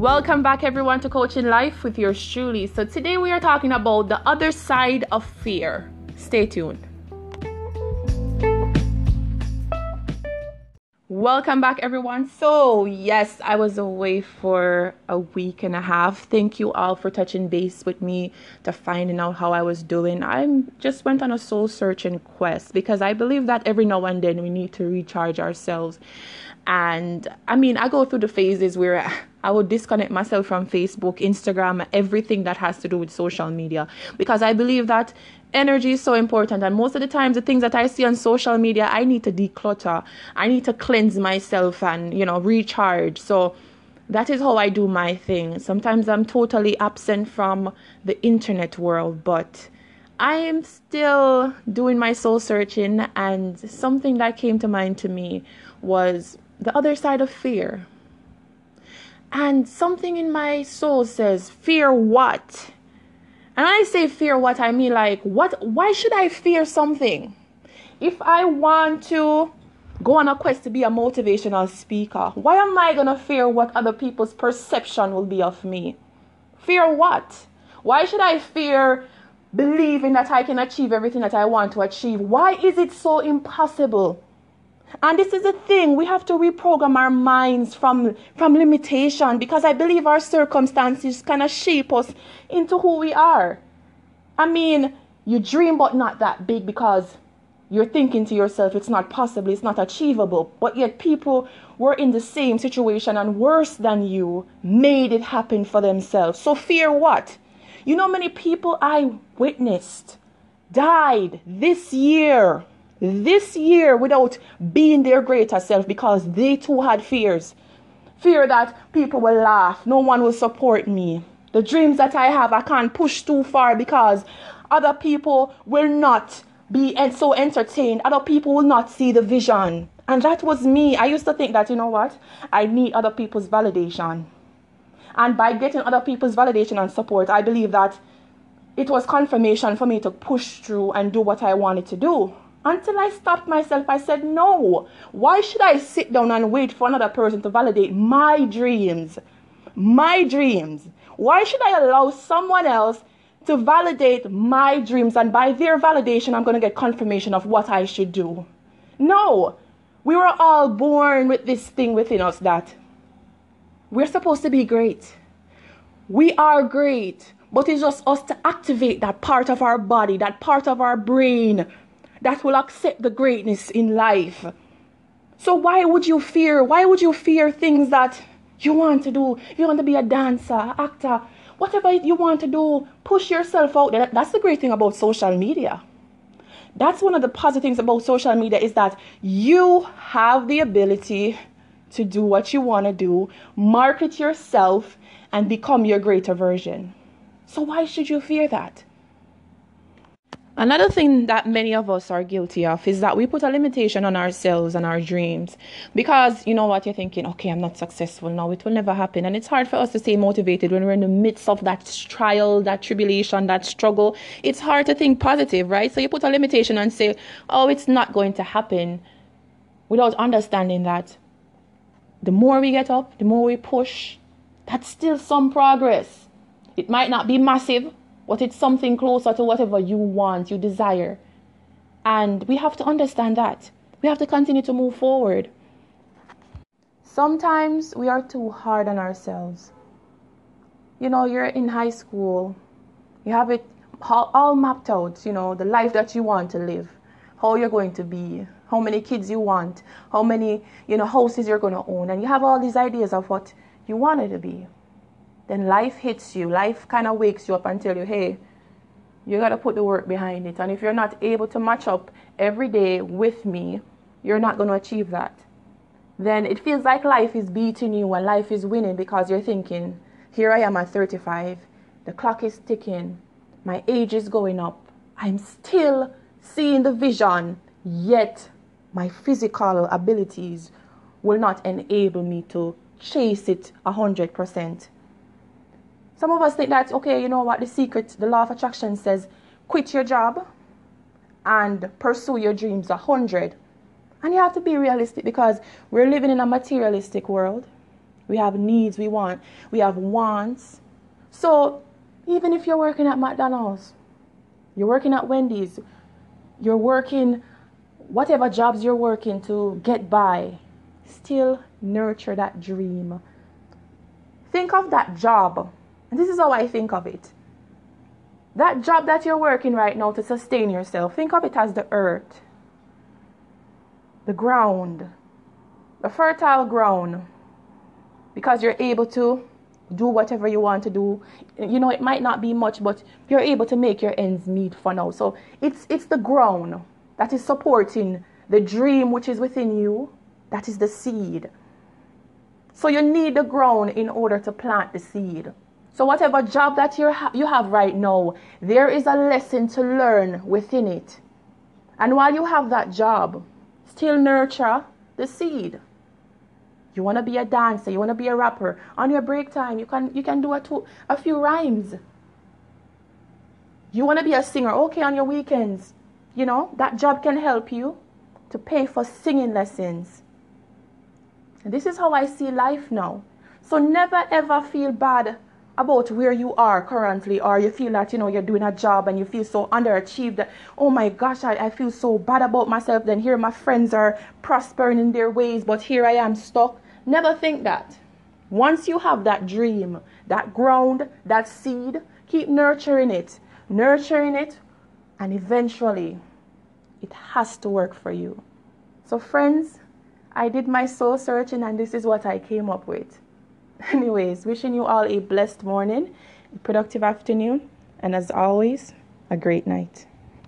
Welcome back everyone to Coaching Life with yours truly. So today we are talking about the other side of fear. Stay tuned. Welcome back everyone. So yes, I was away for a week and a half. Thank you all for touching base with me to finding out how I was doing. I just went on a soul searching quest because I believe that every now and then we need to recharge ourselves. And I mean, I go through the phases where I would disconnect myself from Facebook, Instagram, everything that has to do with social media, because I believe that energy is so important. And most of the times, the things that I see on social media, I need to declutter. I need to cleanse myself and, recharge. So that is how I do my thing. Sometimes I'm totally absent from the internet world, but I am still doing my soul searching. And something that came to mind to me was the other side of fear. And something in my soul says, fear what? And when I say fear what, I mean like, why should I fear something? If I want to go on a quest to be a motivational speaker, why am I going to fear what other people's perception will be of me? Fear what? Why should I fear believing that I can achieve everything that I want to achieve? Why is it so impossible? And this is the thing, we have to reprogram our minds from limitation, because I believe our circumstances kind of shape us into who we are. I mean, you dream but not that big, because you're thinking to yourself, it's not possible, it's not achievable. But yet people were in the same situation and worse than you made it happen for themselves. So fear what? You know, many people I witnessed died this year without being their greater self, because they too had fears. Fear that people will laugh, no one will support me. The dreams that I have, I can't push too far because other people will not be so entertained. Other people will not see the vision. And that was me. I used to think that, you know what? I need other people's validation. And by getting other people's validation and support, I believe that it was confirmation for me to push through and do what I wanted to do. Until I stopped myself, I said, no, why should I sit down and wait for another person to validate my dreams? Why should I allow someone else to validate my dreams? And by their validation, I'm going to get confirmation of what I should do. No, we were all born with this thing within us that we're supposed to be great. We are great, but it's just us to activate that part of our body, that part of our brain that will accept the greatness in life. So why would you fear? Why would you fear things that you want to do? If you want to be a dancer, actor, whatever you want to do, push yourself out there. That's the great thing about social media. That's one of the positive things about social media, is that you have the ability to do what you want to do, market yourself, and become your greater version. So why should you fear that? Another thing that many of us are guilty of is that we put a limitation on ourselves and our dreams, because you know what, you're thinking, okay, I'm not successful now, it will never happen. And it's hard for us to stay motivated when we're in the midst of that trial, that tribulation, that struggle. It's hard to think positive, right? So you put a limitation and say, oh, it's not going to happen, without understanding that the more we get up, the more we push, that's still some progress. It might not be massive, but it's something closer to whatever you want, you desire. And we have to understand that. We have to continue to move forward. Sometimes we are too hard on ourselves. You know, you're in high school. You have it all mapped out, you know, the life that you want to live, how you're going to be, how many kids you want, how many, houses you're going to own. And you have all these ideas of what you wanted to be. Then life hits you. Life kind of wakes you up and tells you, hey, you got to put the work behind it. And if you're not able to match up every day with me, you're not going to achieve that. Then it feels like life is beating you and life is winning, because you're thinking, here I am at 35. The clock is ticking. My age is going up. I'm still seeing the vision, yet my physical abilities will not enable me to chase it 100%. Some of us think that, okay, you know what, the law of attraction says, quit your job and pursue your dreams 100. And you have to be realistic, because we're living in a materialistic world. we have needs, we have wants. So even if you're working at McDonald's, you're working at Wendy's, you're working whatever jobs you're working to get by, still nurture that dream. Think of that job, and this is how I think of it. That job that you're working right now to sustain yourself, think of it as the earth, the ground, the fertile ground, because you're able to do whatever you want to do. You know, it might not be much, but you're able to make your ends meet for now. So it's the ground that is supporting the dream which is within you. That is the seed. So you need the ground in order to plant the seed. So whatever job that you have right now, there is a lesson to learn within it. And while you have that job, still nurture the seed. You want to be a dancer, you want to be a rapper. On your break time, you can do a few rhymes. You want to be a singer, okay, on your weekends. You know, that job can help you to pay for singing lessons. And this is how I see life now. So never ever feel bad about where you are currently, or you feel that, you know, you're doing a job and you feel so underachieved that, oh my gosh, I feel so bad about myself. Then here my friends are prospering in their ways, but here I am stuck. Never think that. Once you have that dream, that ground, that seed, keep nurturing it, and eventually it has to work for you. So friends, I did my soul searching and this is what I came up with. Anyways, wishing you all a blessed morning, a productive afternoon, and as always, a great night.